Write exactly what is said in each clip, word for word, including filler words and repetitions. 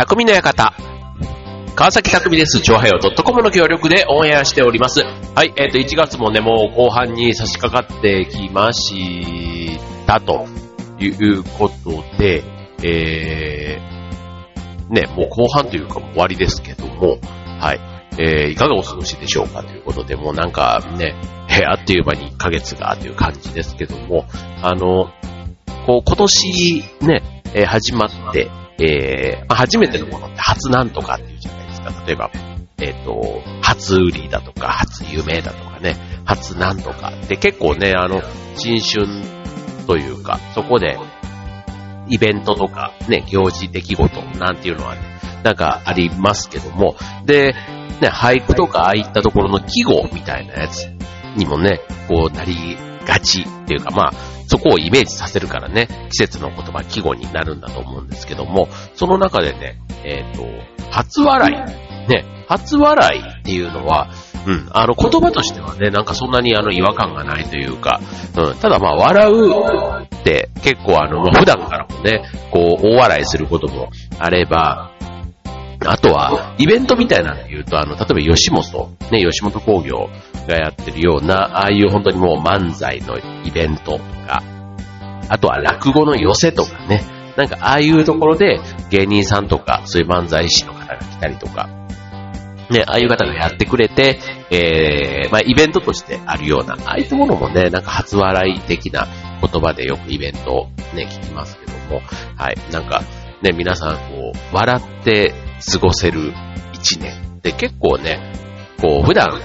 匠の館、川崎匠です。ちょうはよ .com の協力でオンエアしております。はい、えー、といちがつもね、もう後半に差し掛かってきましたということで、えー、ね、もう後半というかもう終わりですけども、はい、えー、いかがお過ごしでしょうかということで、もうなんかね、えー、あっという間にいっかげつがという感じですけども、あのこう今年ね、えー、始まって、えーまあ、初めてのものって初なんとかっていうじゃないですか。例えば、えーと、初売りだとか、初夢だとかね、初なんとかって結構ね、あの、新春というか、そこで、イベントとか、ね、行事、出来事なんていうのは、ね、なんかありますけども、で、ね、俳句とか、ああいったところの季語みたいなやつにもね、こうなりがちっていうか、まあ、そこをイメージさせるからね、季節の言葉、季語になるんだと思うんですけども、その中でね、えっと、初笑い。ね、初笑いっていうのは、うん、あの、言葉としてはね、なんかそんなにあの、違和感がないというか、うん、ただまあ、笑うって結構あの、まあ、普段からもね、こう、大笑いすることもあれば、あとは、イベントみたいなので言うと、あの、例えば吉本、ね、吉本興業がやってるような、ああいう本当にもう漫才のイベントとか、あとは落語の寄せとかね、なんかああいうところで芸人さんとか、そういう漫才師の方が来たりとか、ね、ああいう方がやってくれて、えー、まあイベントとしてあるような、ああいったものもね、なんか初笑い的な言葉でよくイベントをね、聞きますけども、はい、なんかね、皆さんこう、笑って、過ごせる一年で結構ね、こう普段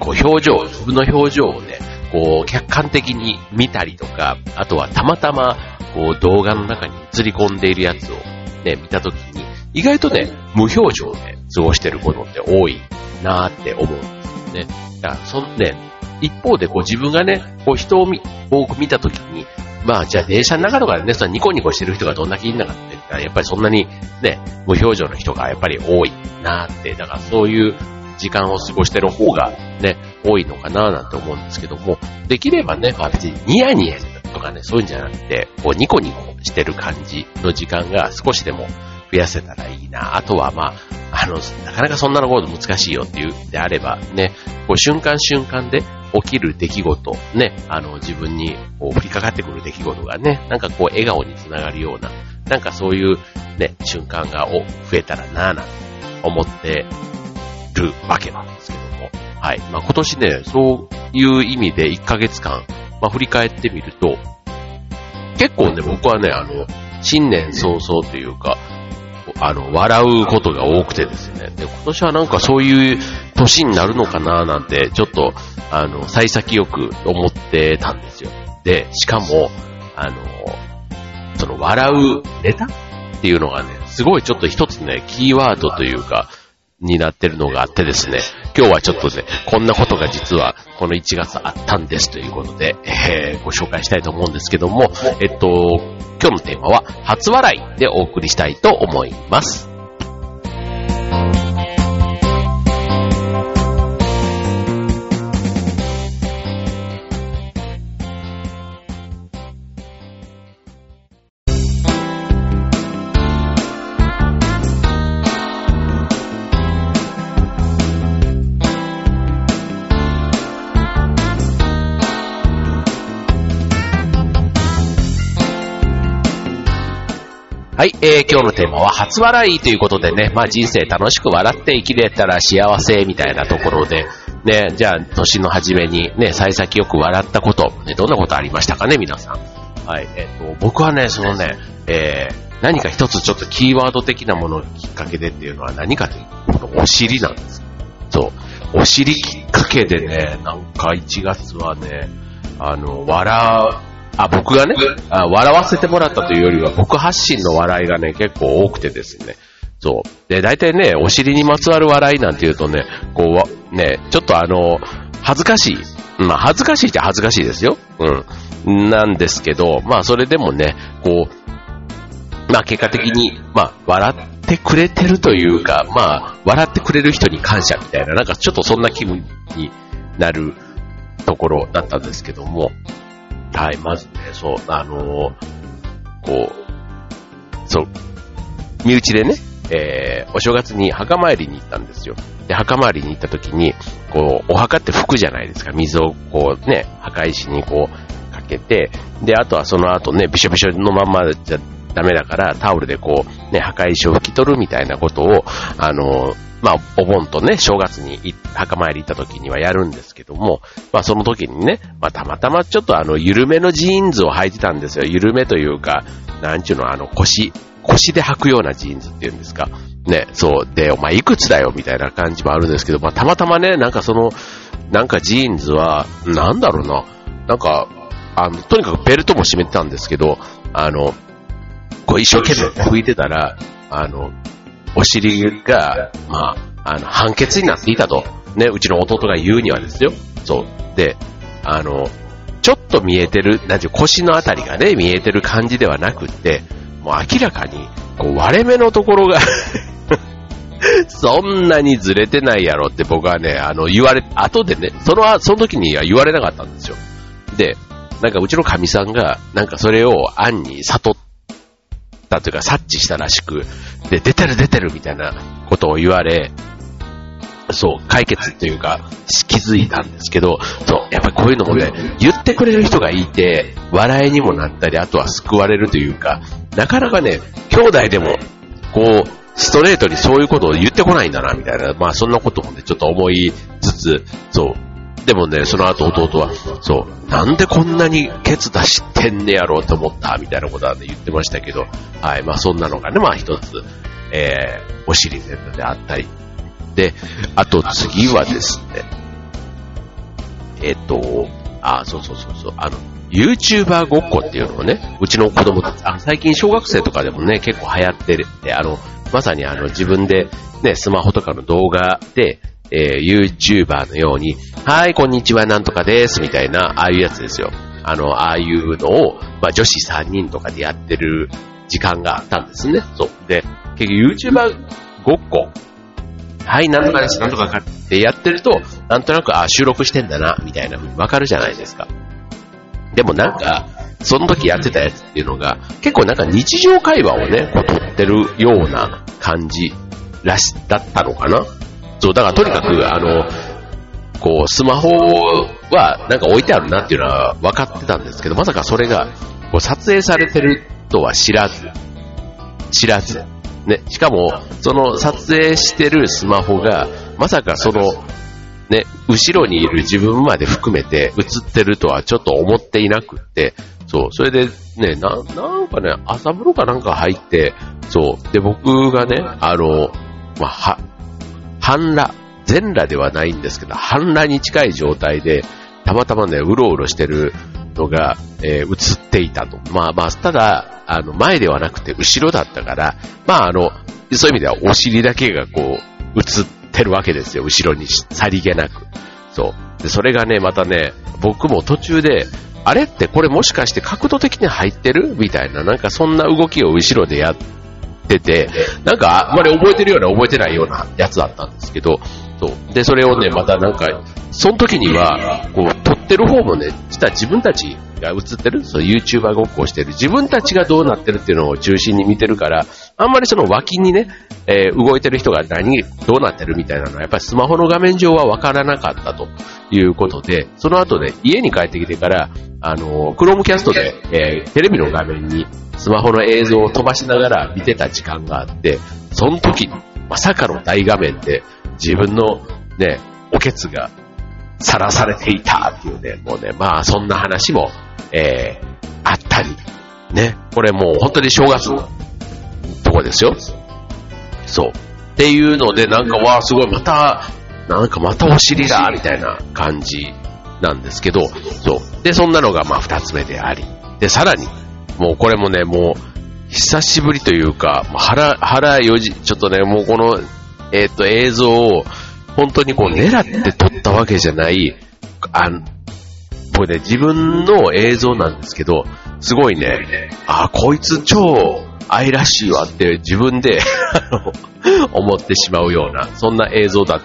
こう表情、自分の表情をね、こう客観的に見たりとか、あとはたまたまこう動画の中に映り込んでいるやつをね、見たときに意外とね、無表情で過ごしてることって多いなーって思うんですよね。だからそんで一方でこう自分がね、こう人を多く見たときに、まあじゃあ電車の中とかでね、そのニコニコしてる人がどんだけいんだかって言ったら、やっぱりそんなにね、無表情の人がやっぱり多いなーって、だからそういう時間を過ごしてる方がね、多いのかなーなんて思うんですけども、できればね、まあ別にニヤニヤとかね、そういうんじゃなくて、こうニコニコしてる感じの時間が少しでも増やせたらいいな。あとはまあ、あの、なかなかそんなのこと難しいよっていうんであればね、こう瞬間瞬間で起きる出来事、ね、あの、自分にこう降りかかってくる出来事がね、なんかこう笑顔につながるような、なんかそういうね、瞬間が増えたらなぁなんて思ってるわけなんですけども。はい。まあ今年ね、そういう意味でいっかげつかん、まあ振り返ってみると、結構ね、僕はね、あの、新年早々というか、あの、笑うことが多くてですね。で、今年はなんかそういう年になるのかななんて、ちょっと、あの、幸先よく思ってたんですよ。で、しかも、あの、その、笑うネタっていうのがね、すごいちょっと一つね、キーワードというか、になってるのがあってですね、今日はちょっとね、こんなことが実はこのいちがつあったんですということで、えー、ご紹介したいと思うんですけども、えっと、今日のテーマは初笑いでお送りしたいと思います。はい、えー、今日のテーマは初笑いということでね、まあ人生楽しく笑って生きれたら幸せみたいなところで、ね、じゃあ年の初めにね、幸先よく笑ったこと、ね、どんなことありましたかね、皆さん。はい、えっと、僕はね、そのね、えー、何か一つちょっとキーワード的なものをきっかけでっていうのは何かというと、お尻なんです。そう、お尻きっかけでね、なんかいちがつはね、あの、笑う、あ、僕がね、あ、笑わせてもらったというよりは、僕発信の笑いがね、結構多くてですね。そう。で、大体ね、お尻にまつわる笑いなんていうとね、こう、ね、ちょっとあの、恥ずかしい。まあ、恥ずかしいって恥ずかしいですよ。うん。なんですけど、まあ、それでもね、こう、まあ、結果的に、まあ、笑ってくれてるというか、まあ、笑ってくれる人に感謝みたいな、なんかちょっとそんな気分になるところだったんですけども、はい、まずね、そう、あのー、こう、そう、身内でね、えー、お正月に墓参りに行ったんですよ。で、墓参りに行った時に、こう、お墓って服じゃないですか。水をこうね、墓石にこうかけて、で、あとはその後ね、びしょびしょのまんまじゃダメだから、タオルでこう、ね、墓石を拭き取るみたいなことを、あのー、まあ、お盆とね、正月に墓参り行った時にはやるんですけども、まあ、その時にね、まあ、たまたまちょっとあの、緩めのジーンズを履いてたんですよ。緩めというか、なんちゅうの、あの、腰。腰で履くようなジーンズっていうんですかね。そうで、お前いくつだよみたいな感じもあるんですけど、まあ、たまたまね、なんかそのなんかジーンズはなんだろうな、なんかあのとにかくベルトも締めてたんですけど、あのこう一生懸命拭いてたら、あのお尻がまああの半血になっていたとね、うちの弟が言うにはですよ。そうで、あのちょっと見えてる、なんていう腰のあたりがね見えてる感じではなくって、もう明らかにこう割れ目のところがそんなにずれてないやろって僕はね、あの言われ、後でね、そのその時には言われなかったんですよ。で、なんかうちのかみさんがなんかそれを暗に悟ったというか察知したらしく、で出てる出てるみたいなことを言われ、そう解決というか気づいたんですけど、そうやっぱりこういうのもね、言ってくれる人がいて笑いにもなったり、あとは救われるというか、なかなかね、兄弟でもこうストレートにそういうことを言ってこないんだなみたいな、まあそんなこともねちょっと思いつつ、そうでもね、その後弟はそうなんでこんなにケツ出してんねやろうと思ったみたいなことは、ね、言ってましたけど、はい、まあそんなのがね、まあ一つ、えー、お尻ネタであったり。で、あと次はですね、えっと、あ、そうそうそうそう、あの、YouTuber ごっこっていうのをね、うちの子供たち、あ、最近小学生とかでもね、結構流行ってるって、あの、まさにあの、自分でね、スマホとかの動画で、えー、YouTuber のように、はい、こんにちは、なんとかです、みたいな、ああいうやつですよ。あの、ああいうのを、まあ、女子さんにんとかでやってる時間があったんですね。そう。で、結局 YouTuber ごっこ、はい、なんとかです、なんとかかってやってると、なんとなく、あ、収録してんだな、みたいな風にわかるじゃないですか。でもなんか、その時やってたやつっていうのが、結構なんか日常会話をね、こう撮ってるような感じらし、だったのかな。そう、だからとにかく、あの、こう、スマホはなんか置いてあるなっていうのは分かってたんですけど、まさかそれが、こう撮影されてるとは知らず、知らず、ね、しかもその撮影してるスマホがまさかそのね後ろにいる自分まで含めて映ってるとはちょっと思っていなくって、そうそれでね、な、なんかね朝風呂かなんか入って、そうで僕がね、あのまあ、は半裸、全裸ではないんですけど半裸に近い状態でたまたまねうろうろしてるのが、えー、映っていたと。まあまあただあの前ではなくて後ろだったから、まああのそういう意味ではお尻だけがこう映ってるわけですよ。後ろにさりげなく、そうでそれがねまたね僕も途中であれってこれもしかして角度的に入ってるみたいな、なんかそんな動きを後ろでやってて、なんかあんまり覚えてるような覚えてないようなやつだったんですけど、そうでそれをねまたなんかその時にはこう撮ってる方もね実は自分たちが映ってる、そう YouTuber ごっこをしてる自分たちがどうなってるっていうのを中心に見てるから、あんまりその脇にね、えー、動いてる人が何どうなってるみたいなのはやっぱりスマホの画面上は分からなかったということで、その後ね家に帰ってきてからあの Chromecast で、えー、テレビの画面にスマホの映像を飛ばしながら見てた時間があって、その時にまさかの大画面で自分のねおケツがさらされていたっていうね、もうねまあそんな話も、えー、あったりね、これもう本当に正月のとこですよ。そうっていうのでなんかわあすごいまたなんかまたお尻だみたいな感じなんですけど、そうでそんなのがまあ二つ目であり、でさらにもうこれもねもう久しぶりというか腹腹よじちょっとねもうこのえっと映像を本当にこう狙って撮ったわけじゃない、あの、僕ね、自分の映像なんですけど、すごいね、あ、こいつ超愛らしいわって自分で思ってしまうような、そんな映像だっ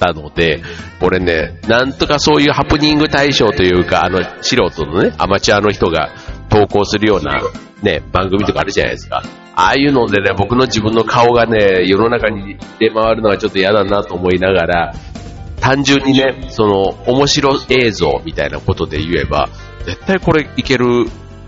たので、これね、なんとかそういうハプニング対象というか、あの、素人のね、アマチュアの人が投稿するようなね、番組とかあるじゃないですか。ああいうのでね、僕の自分の顔がね、世の中に出回るのはちょっと嫌だなと思いながら、単純にね、その面白映像みたいなことで言えば絶対これいける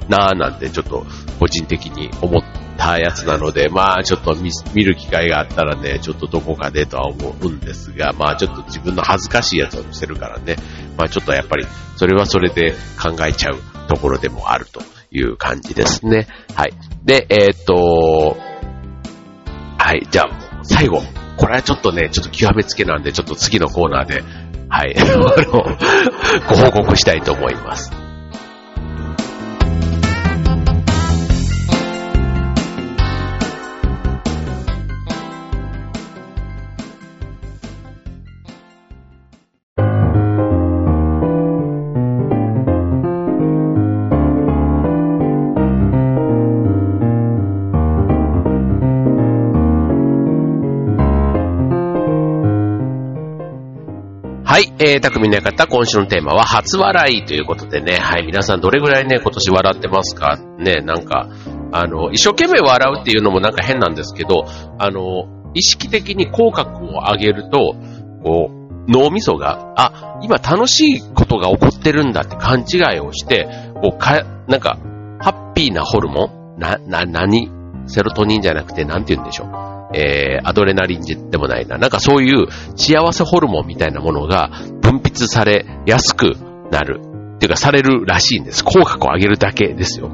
なぁなんてちょっと個人的に思ったやつなので、まあちょっと 見, 見る機会があったらね、ちょっとどこかでとは思うんですが、まあちょっと自分の恥ずかしいやつを見せるからね、まあちょっとやっぱりそれはそれで考えちゃうところでもあるという感じですね。はい。で、えー、っと、はい、じゃあ最後。これはちょっとね、ちょっと極めつけなんで、ちょっと次のコーナーで、はい、ご報告したいと思います。はい、えー、匠の館、今週のテーマは初笑いということでね、はい、皆さんどれぐらいね、今年笑ってますかね、なんか、あの、一生懸命笑うっていうのもなんか変なんですけど、あの、意識的に口角を上げると、こう、脳みそが、あ、今楽しいことが起こってるんだって勘違いをして、こう、か、なんか、ハッピーなホルモンな、な、何セロトニンじゃなくて、なんて言うんでしょう。えー、アドレナリンでもないな。なんかそういう幸せホルモンみたいなものが分泌されやすくなる。っていうかされるらしいんです。口角を上げるだけですよ。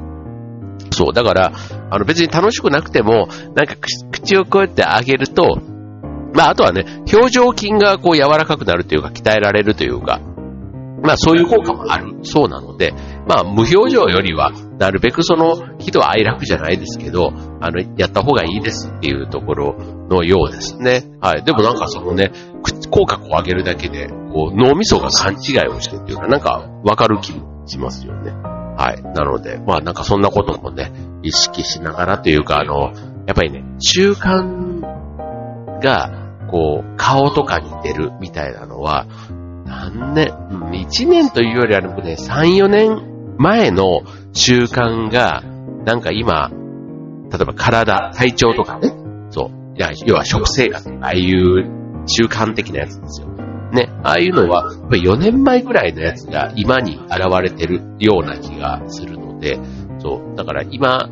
そう。だから、あの別に楽しくなくても、なんか口をこうやって上げると、まああとはね、表情筋がこう柔らかくなるというか鍛えられるというか、まあそういう効果もあるそうなので、まあ無表情よりはなるべくその喜怒哀楽じゃないですけど、あのやった方がいいですっていうところのようですね。はい。でもなんかそのね、口角を上げるだけでこう脳みそが勘違いをしてっていうかなんかわかる気もしますよね。はい。なのでまあなんかそんなこともね意識しながらというか、あのやっぱりね習慣がこう顔とかに出るみたいなのは。何年、いちねんというよりは僕ね、さん、よねんまえの習慣が、なんか今、例えば体、体調とかね、そう、いや要は食生活、ああいう習慣的なやつですよ。ね、ああいうのは、よねんまえぐらいのやつが今に現れてるような気がするので、そう、だから今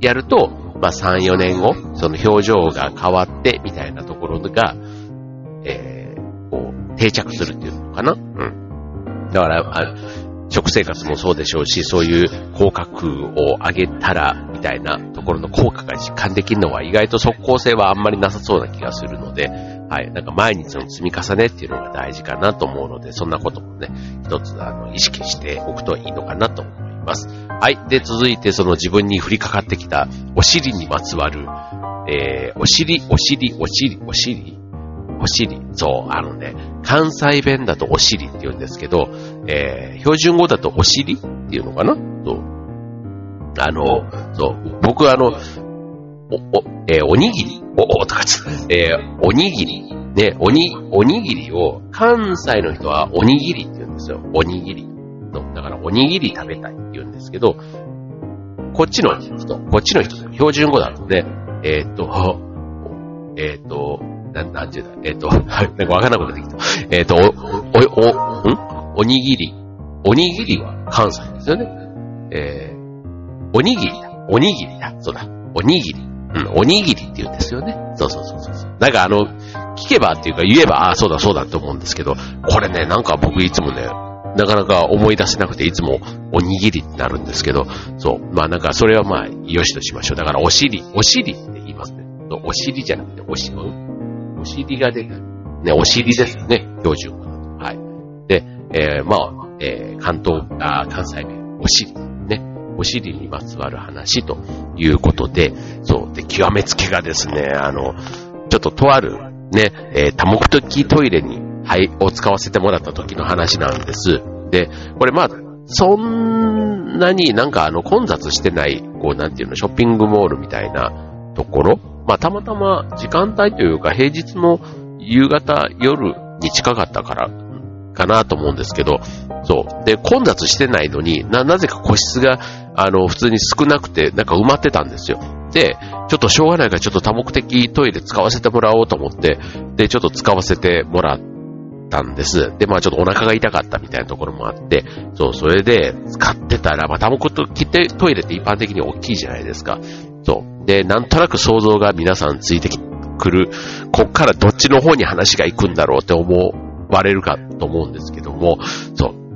やると、まあさん、よねんご、その表情が変わってみたいなところが、えー定着するっていうのかな。うん。だからあ、食生活もそうでしょうし、そういう口角を上げたらみたいなところの効果が実感できるのは意外と即効性はあんまりなさそうな気がするので、はい。なんか毎日の積み重ねっていうのが大事かなと思うので、そんなこともね、一つあの意識しておくといいのかなと思います。はい。で、続いてその自分に降りかかってきたお尻にまつわる、えー、お尻、お尻、お尻、お尻。お尻。そう、あのね、関西弁だとお尻って言うんですけど、えー、標準語だとお尻っていうのかな？そう。あの、そう、僕あの、お、お、えー、おにぎり、お、お、とかちょっと、えー、おにぎり、ね、おに、おにぎりを、関西の人はおにぎりって言うんですよ。おにぎり。そう、だからおにぎり食べたいって言うんですけど、こっちの人、こっちの人、標準語だとね、えーっと、えーっと、な、なんて言うんだ、えっ、ー、と、なんかわからなくなってきた。えっ、ー、と、お、お、お、んおにぎり。おにぎりは関西ですよね。えー、おにぎりだ。おにぎりだ。そうだ。おにぎり。うん、おにぎりって言うんですよね。そうそうそうそう。なんかあの、聞けばっていうか言えば、ああ、そうだそうだって思うんですけど、これね、なんか僕いつもね、なかなか思い出せなくて、いつもおにぎりってなるんですけど、そう。まあなんかそれはまあ、よしとしましょう。だからお尻、お尻って言いますね。お尻じゃなくて、お尻。お尻が出る。ね、お尻ですよね、標準語だと。はい。で、えー、まあ、えー、関東、あ、関西弁、お尻。ね、お尻にまつわる話ということで、そう、で、極めつけがですね、あの、ちょっととある、ね、えー、多目的トイレに、はい、を使わせてもらった時の話なんです。で、これまあ、そんなになんかあの、混雑してない、こう、なんていうの、ショッピングモールみたいなところ、まあたまたま時間帯というか平日の夕方夜に近かったからかなと思うんですけど、そうで混雑してないのにななぜか個室があの普通に少なくてなんか埋まってたんですよ。で、ちょっとしょうがないからちょっと多目的トイレ使わせてもらおうと思って、で、ちょっと使わせてもらったんです。で、まあちょっとお腹が痛かったみたいなところもあって、そう、それで使ってたら、まあ多目的トイレって一般的に大きいじゃないですか。そう。で、なんとなく想像が皆さんついてくる、こっからどっちの方に話が行くんだろうって思われるかと思うんですけども、そう。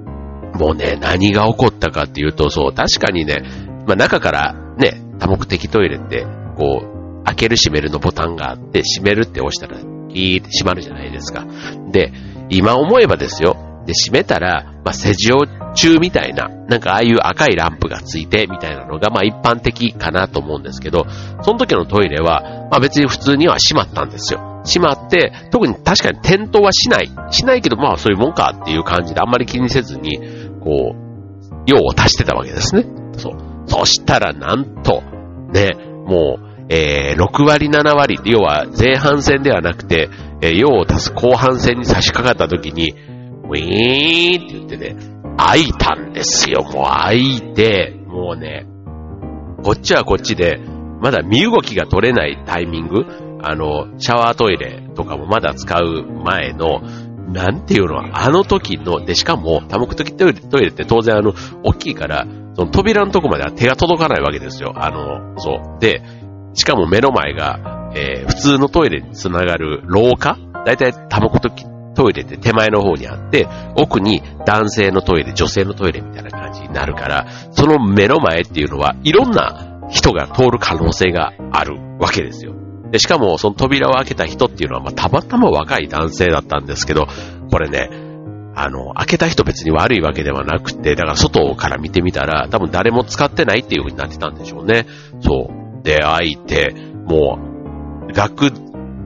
もうね、何が起こったかっていうと、そう、確かにね、まあ中からね、多目的トイレって、こう、開ける閉めるのボタンがあって、閉めるって押したら、ギーって閉まるじゃないですか。で、今思えばですよ、で、閉めたら、まあ、施錠中みたいな、なんかああいう赤いランプがついて、みたいなのが、まあ一般的かなと思うんですけど、その時のトイレは、まあ別に普通には閉まったんですよ。しまって、特に確かに点灯はしない。しないけど、まあそういうもんかっていう感じであんまり気にせずに、こう、用を足してたわけですね。そう。そしたらなんと、ね、もう、えー、ろくわりななわり、要は前半戦ではなくて、えー、用を足す後半戦に差し掛かった時に、ウィーンって言ってね、開いたんですよ。もう開いて、もうね、こっちはこっちで、まだ身動きが取れないタイミング、あの、シャワートイレとかもまだ使う前の、なんていうのは、あの時の、で、しかも、多目的トイレ、トイレって当然あの、大きいから、その扉のとこまでは手が届かないわけですよ。あの、そう。で、しかも目の前が、えー、普通のトイレにつながる廊下？だいたい多目的トイレって手前の方にあって、奥に男性のトイレ、女性のトイレみたいな感じになるから、その目の前っていうのは、いろんな人が通る可能性があるわけですよ。で、しかも、その扉を開けた人っていうのは、まあ、たまたま若い男性だったんですけど、これね、あの、開けた人別に悪いわけではなくて、だから外から見てみたら、多分誰も使ってないっていう風になってたんでしょうね。そう。で、開いて、もう、楽、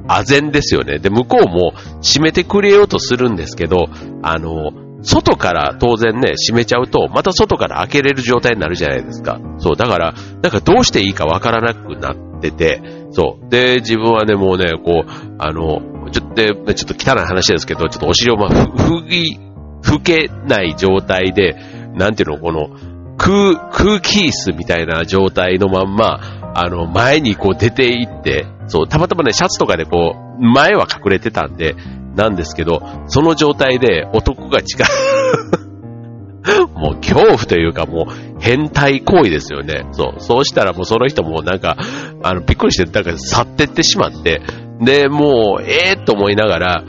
あぜんですよね。で、向こうも閉めてくれようとするんですけど、あの、外から当然ね、閉めちゃうと、また外から開けれる状態になるじゃないですか。そう、だから、なんかどうしていいかわからなくなってて、そう。で、自分はね、もうね、こう、あの、ちょっと、で、ちょっと汚い話ですけど、ちょっとお尻をまあ、ふぎ、ふけない状態で、なんていうの、この、空、空気椅子みたいな状態のまんま、あの、前にこう出ていって、そう、たまたまね、シャツとかでこう、前は隠れてたんで、なんですけど、その状態で男が近いもう恐怖というかもう変態行為ですよね。そう、そうしたらもうその人もなんかあのびっくりしてなんか去ってってしまって、でもうえーっと思いながら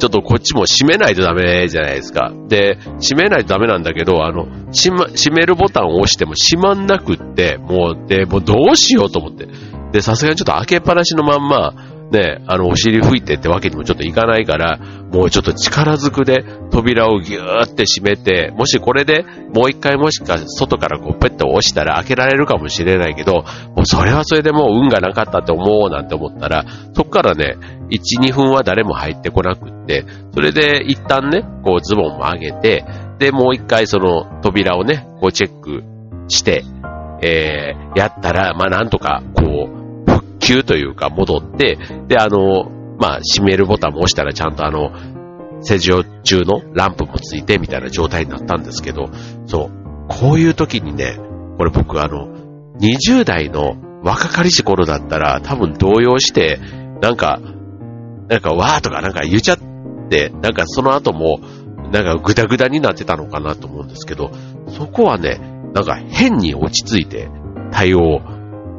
ちょっとこっちも閉めないとダメじゃないですか。で閉めないとダメなんだけどあの閉ま、閉めるボタンを押しても閉まんなくってもうでもうどうしようと思ってでさすがにちょっと開けっぱなしのまんま。ね、あの、お尻拭いてってわけにもちょっといかないから、もうちょっと力ずくで扉をギューって閉めて、もしこれでもう一回もしか外からこうペッと押したら開けられるかもしれないけど、もうそれはそれでもう運がなかったって思うなんて思ったら、そっからね、いち、にふんは誰も入ってこなくって、それで一旦ね、こうズボンも上げて、で、もう一回その扉をね、こうチェックして、えー、やったら、まあなんとかこう、急というか戻って、で、あの、まあ、閉めるボタンも押したらちゃんとあの、施錠中のランプもついてみたいな状態になったんですけど、そう、こういう時にね、これ僕あの、にじゅうだいの若かりし頃だったら多分動揺して、なんか、なんかわーとかなんか言っちゃって、なんかその後も、なんかグダグダになってたのかなと思うんですけど、そこはね、なんか変に落ち着いて対応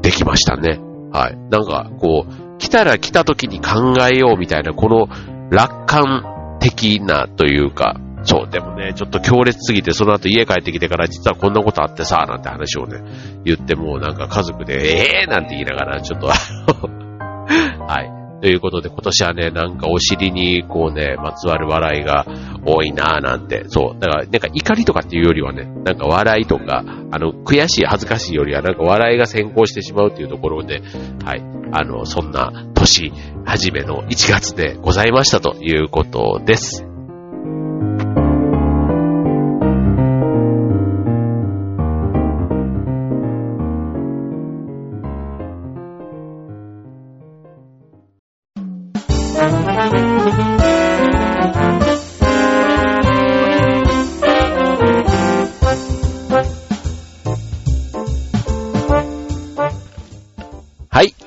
できましたね。はい。なんか、こう、来たら来た時に考えようみたいな、この楽観的なというか、そう、でもね、ちょっと強烈すぎて、その後家帰ってきてから、実はこんなことあってさ、なんて話をね、言っても、なんか家族で、ええー、なんて言いながら、ちょっと、はい。ということで、今年はね、なんかお尻に、こうね、まつわる笑いが多いなぁ、なんて、そう。だから、なんか怒りとかっていうよりはね、なんか笑いとか、あの、悔しい、恥ずかしいよりは、なんか笑いが先行してしまうというところで、はい、あの、そんな年初めのいちがつでございましたということです。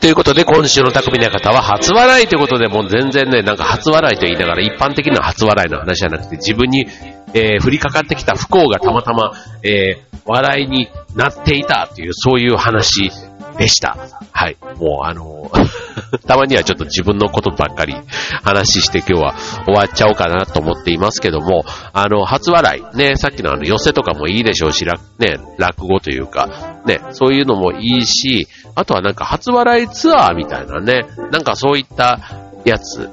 ということで、今週の匠の方は初笑いということで、もう全然ね、なんか初笑いと言いながら、一般的な初笑いの話じゃなくて、自分に、えー、降りかかってきた不幸がたまたま、えー、笑いになっていたという、そういう話でした。はい。もうあのー、たまにはちょっと自分のことばっかり話して今日は終わっちゃおうかなと思っていますけども、あの、初笑い、ね、さっきのあの、寄せとかもいいでしょうし、ね、落語というか、ね、そういうのもいいし、あとはなんか初笑いツアーみたいなね、なんかそういったやつ、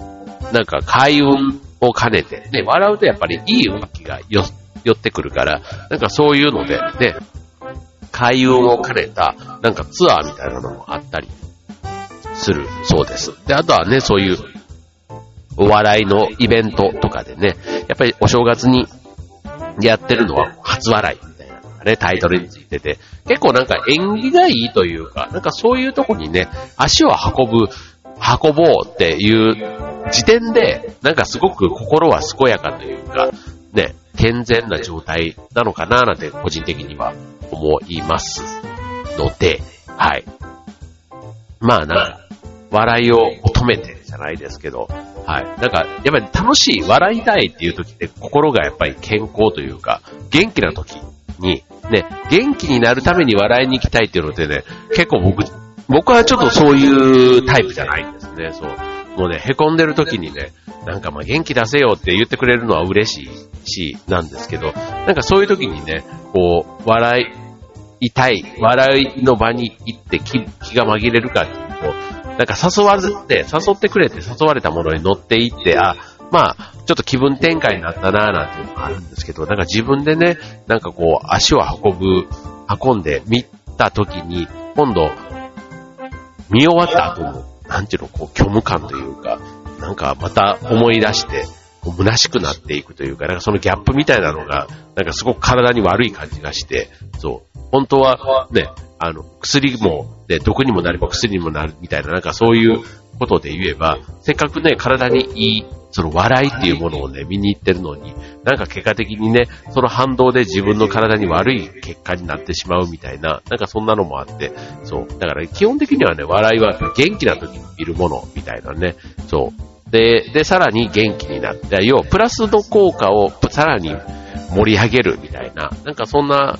なんか開運を兼ねて、ね、笑うとやっぱりいい動きがよ寄ってくるから、なんかそういうので、ね、開運を兼ねた、なんかツアーみたいなのもあったりするそうです。で、あとはね、そういうお笑いのイベントとかでね、やっぱりお正月にやってるのは初笑いみたいなのがね、タイトルについてて、結構なんか縁起がいいというか、なんかそういうとこにね、足を運ぶ、運ぼうっていう時点で、なんかすごく心は健やかというか、ね、健全な状態なのかななんて個人的には思いますので、はい。まあな、笑いを求めてじゃないですけど、はい。なんか、やっぱり楽しい、笑いたいっていう時って心がやっぱり健康というか、元気な時に、ね、元気になるために笑いに行きたいっていうのでね、結構僕、僕はちょっとそういうタイプじゃないんですね、そう。もうね、凹んでる時にね、なんかまあ元気出せよって言ってくれるのは嬉しいし、なんですけど、なんかそういう時にね、こう、笑いたい、笑いの場に行って気、気が紛れるかっていうと、なんか誘わずって、誘ってくれて誘われたものに乗っていって、あ、まあ、ちょっと気分転換になったなぁなんていうのがあるんですけど、なんか自分でね、なんかこう、足を運ぶ、運んでみた時に、今度、見終わった後も、なんていうの、こう、虚無感というか、なんかまた思い出して、こう、虚しくなっていくというか、なんかそのギャップみたいなのが、なんかすごく体に悪い感じがして、そう、本当はね、あの、薬も、ね、毒にもなれば薬にもなるみたいな、なんかそういうことで言えば、せっかくね、体にいい、その笑いっていうものをね、見に行ってるのに、なんか結果的にね、その反動で自分の体に悪い結果になってしまうみたいな、なんかそんなのもあって、そう。だから基本的にはね、笑いは元気な時に見るものみたいなね、そう。で、で、さらに元気になって、要はプラスの効果をさらに盛り上げるみたいな、なんかそんな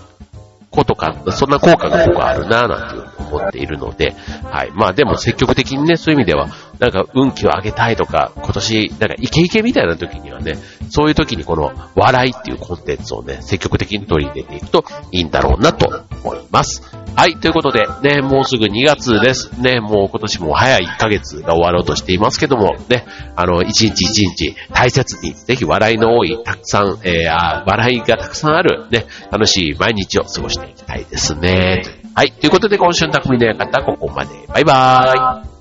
ことか、そんな効果が僕はあるなぁなんて思っているので、はい。まあでも積極的にね、そういう意味では、なんか運気を上げたいとか、今年、なんかイケイケみたいな時にはね、そういう時にこの笑いっていうコンテンツをね、積極的に取り入れていくといいんだろうなと思います。はい、ということで、ね、もうすぐにがつです。ね、もう今年も早いいっかげつが終わろうとしていますけども、ね、あの、一日一日大切に、ぜひ笑いの多い、たくさん、えー、あ笑いがたくさんある、ね、楽しい毎日を過ごしていきたいですね。はい、ということで今週の匠の館、ここまで。バイバーイ。